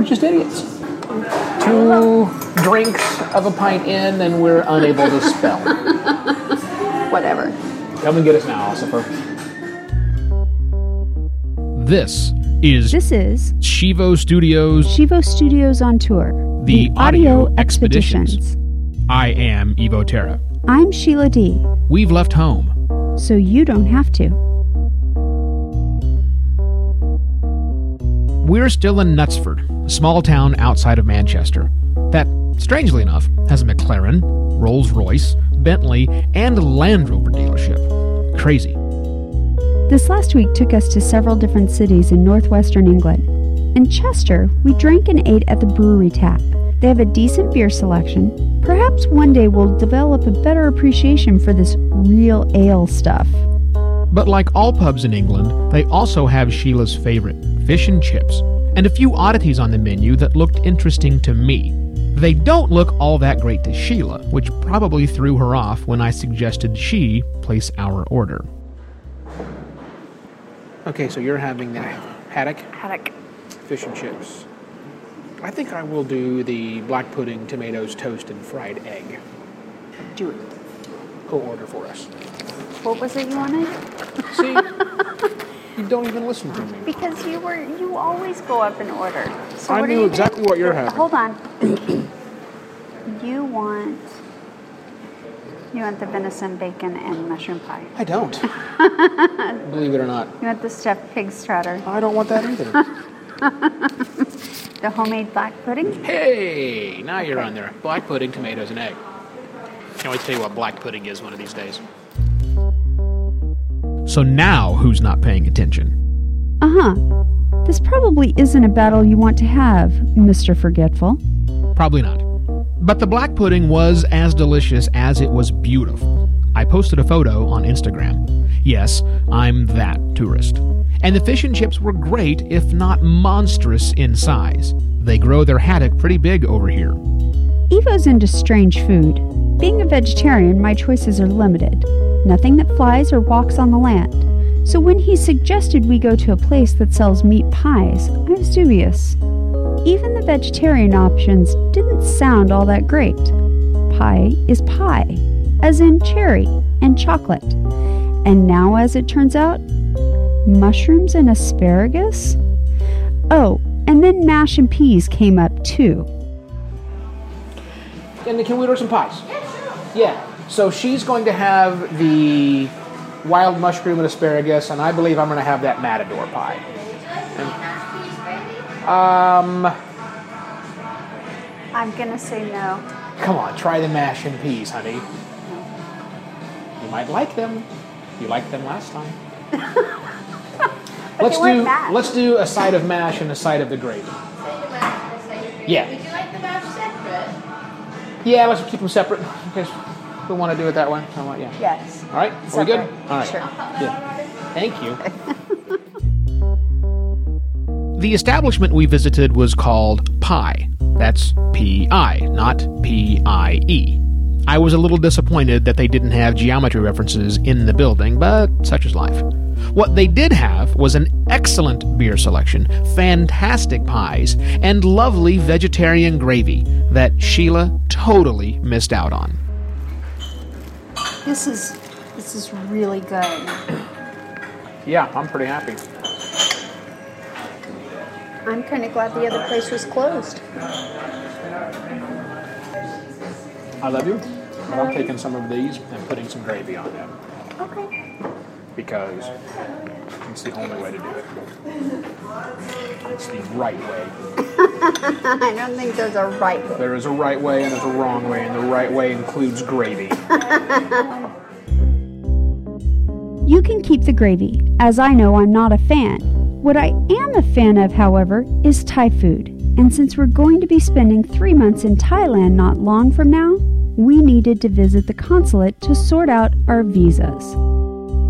we're just idiots. 2 drinks of a pint in, and we're unable to spell. Whatever. Come and get us now, Ossifer. This is Shivo Studios. Shivo Studios on tour. The Audio Expeditions. I am Evo Terra. I'm Sheila D. We've left home, so you don't have to. We're still in Knutsford, a small town outside of Manchester that, strangely enough, has a McLaren, Rolls-Royce, Bentley, and Land Rover dealership. Crazy. This last week took us to several different cities in northwestern England. In Chester, we drank and ate at the brewery tap. They have a decent beer selection. Perhaps one day we'll develop a better appreciation for this real ale stuff. But like all pubs in England, they also have Sheila's favorite, fish and chips, and a few oddities on the menu that looked interesting to me. They don't look all that great to Sheila, which probably threw her off when I suggested she place our order. Okay, so you're having that haddock? Haddock. Fish and chips. I think I will do the black pudding, tomatoes, toast, and fried egg. Do it. Go order for us. What was it you wanted? See? You don't even listen to me. Because you always go up and order. So I knew exactly what you're having. Hold on. You want the venison, bacon, and mushroom pie. I don't. Believe it or not. You want the stuffed pig strata. I don't want that either. The homemade black pudding? Hey, now you're on there. Black pudding, tomatoes, and egg. Can't wait to tell you what black pudding is one of these days. So now who's not paying attention? Uh-huh. This probably isn't a battle you want to have, Mr. Forgetful. Probably not. But the black pudding was as delicious as it was beautiful. I posted a photo on Instagram. Yes, I'm that tourist. And the fish and chips were great, if not monstrous in size. They grow their haddock pretty big over here. Evo's into strange food. Being a vegetarian, my choices are limited. Nothing that flies or walks on the land. So when he suggested we go to a place that sells meat pies, I was dubious. Even the vegetarian options didn't sound all that great. Pie is pie, as in cherry and chocolate. And now, as it turns out, mushrooms and asparagus? Oh, and then mash and peas came up too. And can we order some pies? Yeah, sure. Yeah, so she's going to have the wild mushroom and asparagus, and I believe I'm going to have that matador pie. I'm gonna say no. Come on, try the mash and peas, honey. No. You might like them. You liked them last time. Let's do a side of mash and a side of the gravy. Yeah. Would you like the mash separate? Yeah, let's keep them separate. We want to do it that way. Yeah. Yes. All right. Are we good? All right. Sure. Yeah. Thank you. The establishment we visited was called Pie. That's P-I, not P-I-E. I was a little disappointed that they didn't have geometry references in the building, but such is life. What they did have was an excellent beer selection, fantastic pies, and lovely vegetarian gravy that Sheila totally missed out on. This is really good. Yeah, I'm pretty happy. I'm kind of glad the other place was closed. I love you. I'm taking some of these and putting some gravy on them. Okay. Because it's the only way to do it. It's the right way. I don't think there's a right way. There is a right way and there's a wrong way, and the right way includes gravy. You can keep the gravy, as I know I'm not a fan. What I am a fan of, however, is Thai food, and since we're going to be spending 3 months in Thailand not long from now, we needed to visit the consulate to sort out our visas.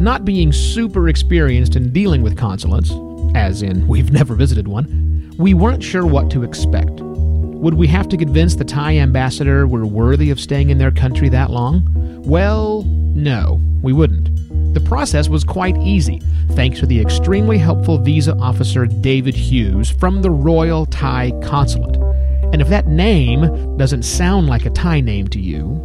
Not being super experienced in dealing with consulates, as in we've never visited one, we weren't sure what to expect. Would we have to convince the Thai ambassador we're worthy of staying in their country that long? Well, no, we wouldn't. The process was quite easy, thanks to the extremely helpful visa officer David Hughes from the Royal Thai Consulate. And if that name doesn't sound like a Thai name to you...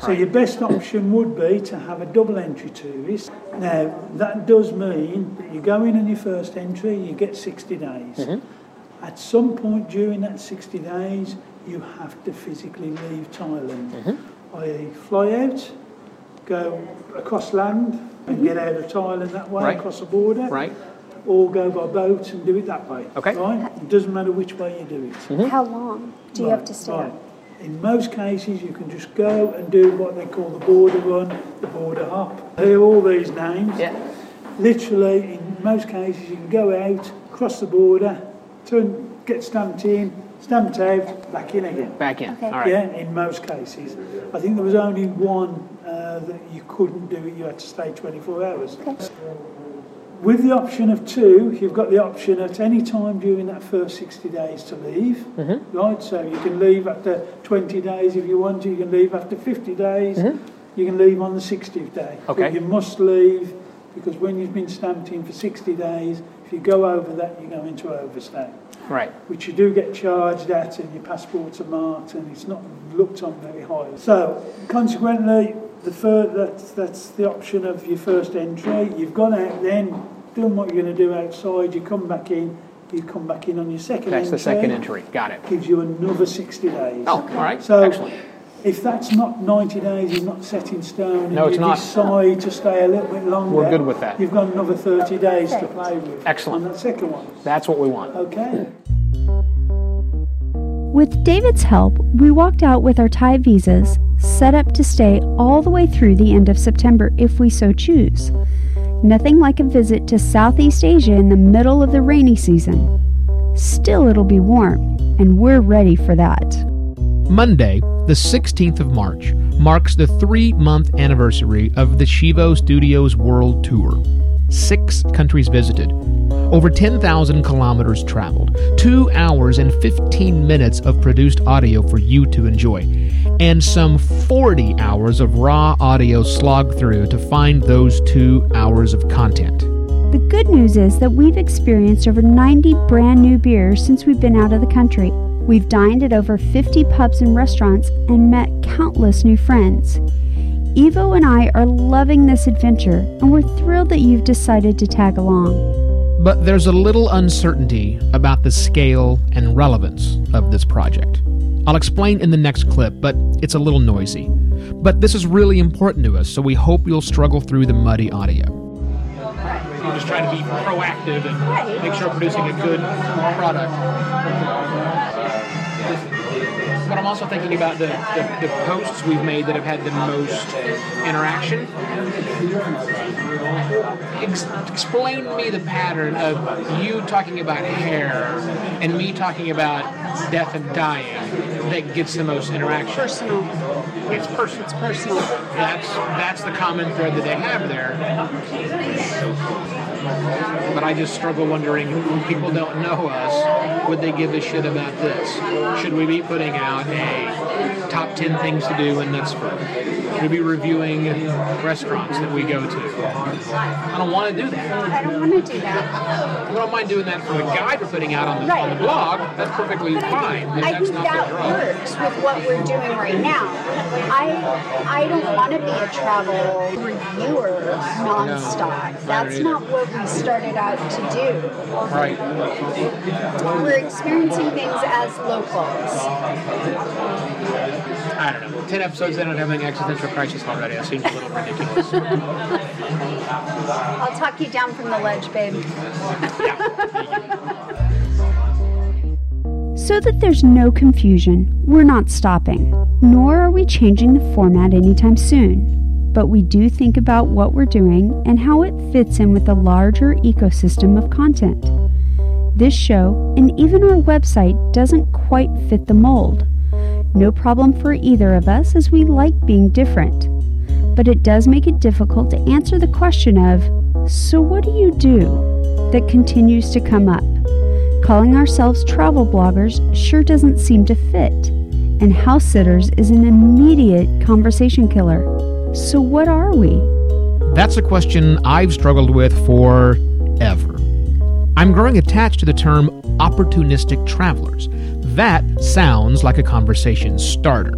So your best option would be to have a double entry tourist. Now, that does mean that you go in on your first entry, you get 60 days. Mm-hmm. At some point during that 60 days, you have to physically leave Thailand. Mm-hmm. I.e. fly out, go across land and get out of Thailand that way, across the border, or go by boat and do it that way. Okay. Right? It doesn't matter which way you do it. Mm-hmm. How long do you have to stay? Right. In most cases, you can just go and do what they call the border run, the border hop. They have all these names. Yeah. Literally, in most cases, you can go out, cross the border, turn, get stamped in, stamped out, back in again. Back in, all right. Yeah, in most cases. I think there was only one that you couldn't do it, you had to stay 24 hours. Okay. With the option of two, you've got the option at any time during that first 60 days to leave, right? So you can leave after 20 days if you want to, you can leave after 50 days, you can leave on the 60th day. Okay. But you must leave, because when you've been stamped in for 60 days, if you go over that, you go into overstay. Right. Which you do get charged at, and your passports are marked, and it's not looked on very highly. So, consequently, that's the option of your first entry. You've gone out then, doing what you're going to do outside, you come back in on your second entry. That's the second entry, got it. Gives you another 60 days. Oh, all right, so excellent. If that's not 90 days, it's not set in stone, and you decide to stay a little bit longer, we're good with that. You've got another 30 days to play with. Excellent. On that second one. That's what we want. Okay. With David's help, we walked out with our Thai visas, set up to stay all the way through the end of September if we so choose. Nothing like a visit to Southeast Asia in the middle of the rainy season. Still, it'll be warm, and we're ready for that. Monday, the 16th of March, marks the 3-month anniversary of the Shivo Studios World Tour. 6 countries visited, over 10,000 kilometers traveled, 2 hours and 15 minutes of produced audio for you to enjoy, and some 40 hours of raw audio slogged through to find those 2 hours of content. The good news is that we've experienced over 90 brand new beers since we've been out of the country. We've dined at over 50 pubs and restaurants and met countless new friends. Evo and I are loving this adventure, and we're thrilled that you've decided to tag along. But there's a little uncertainty about the scale and relevance of this project. I'll explain in the next clip, but it's a little noisy. But this is really important to us, so we hope you'll struggle through the muddy audio. So we're just trying to be proactive and make sure we're producing a good product. But I'm also thinking about the posts we've made that have had the most interaction. Explain to me the pattern of you talking about hair and me talking about death and dying that gets the most interaction. Personal. It's personal. It's personal. That's the common thread that they have there. But I just struggle wondering, when people don't know us, would they give a shit about this? Should we be putting out a top 10 things to do in Knutsford? Should we be reviewing restaurants that we go to? I don't want to do that. I don't mind doing that for the guide we're putting out on the blog. That's perfectly fine. I think that works with what we're doing right now. I don't want to be a travel reviewer nonstop. That's not what we started out to do. Right. We're experiencing things as locals. I don't know. 10 episodes in and having an existential crisis already. That seems a little ridiculous. I'll talk you down from the ledge, babe. So that there's no confusion, we're not stopping, nor are we changing the format anytime soon. But we do think about what we're doing and how it fits in with the larger ecosystem of content. This show, and even our website, doesn't quite fit the mold. No problem for either of us, as we like being different. But it does make it difficult to answer the question of, so what do you do? That continues to come up. Calling ourselves travel bloggers sure doesn't seem to fit, and house sitters is an immediate conversation killer. So what are we? That's a question I've struggled with forever. I'm growing attached to the term opportunistic travelers. That sounds like a conversation starter.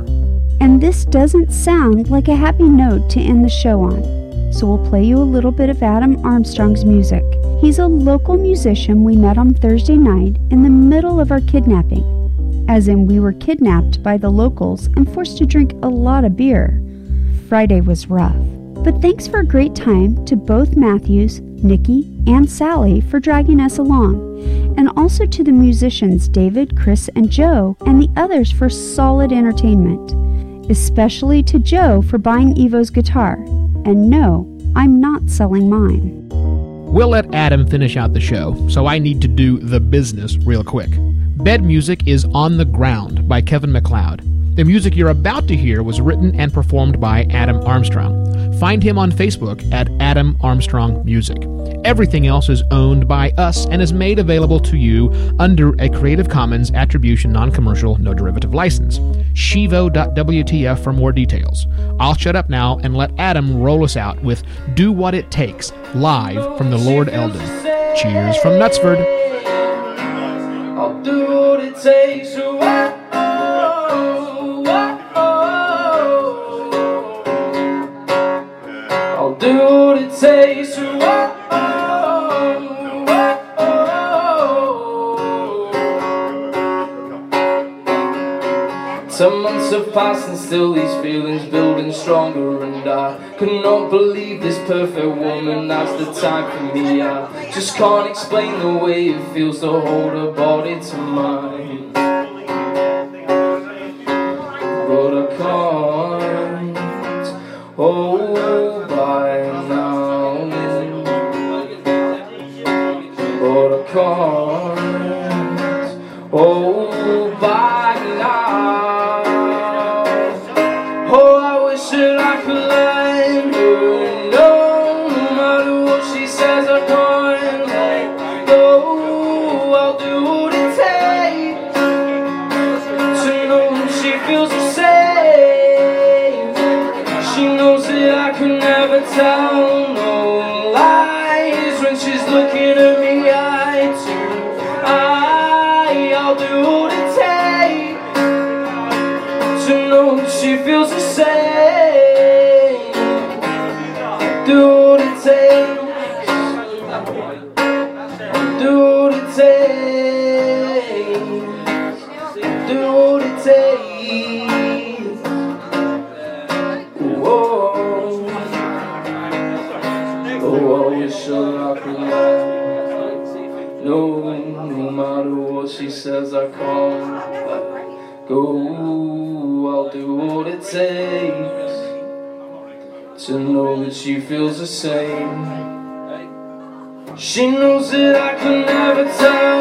And this doesn't sound like a happy note to end the show on. So we'll play you a little bit of Adam Armstrong's music. He's a local musician we met on Thursday night in the middle of our kidnapping. As in, we were kidnapped by the locals and forced to drink a lot of beer. Friday was rough. But thanks for a great time to both Matthews, Nikki, and Sally for dragging us along, and also to the musicians David, Chris, and Joe, and the others for solid entertainment, especially to Joe for buying Evo's guitar. And no, I'm not selling mine. We'll let Adam finish out the show, so I need to do the business real quick. Bed music is On the Ground by Kevin MacLeod. The music you're about to hear was written and performed by Adam Armstrong. Find him on Facebook at Adam Armstrong Music. Everything else is owned by us and is made available to you under a Creative Commons Attribution Non-Commercial No Derivative License. Shivo.wtf for more details. I'll shut up now and let Adam roll us out with Do What It Takes, live from the Lord Eldon. Cheers from Knutsford. I'll do what it takes to do what it takes to walk. 10 months have passed and still these feelings building stronger, and I cannot believe this perfect woman has the time for me. I just can't explain the way it feels to hold her body to mine, but I can't. Oh. Oh, by now. Oh, I wish that I could let her know. No matter what she says, I can't let go. I'll do what it takes to know she feels the same. She knows that I can never tell no lies. When she's looking at me, I'll do what it takes to know that she feels the same. I'll do what it takes. I'll do what it takes. I'll do what it takes. Whoa. Oh, I wish I could love. No matter what she says, I can't go. I'll do what it takes to know that she feels the same. She knows that I can never tell.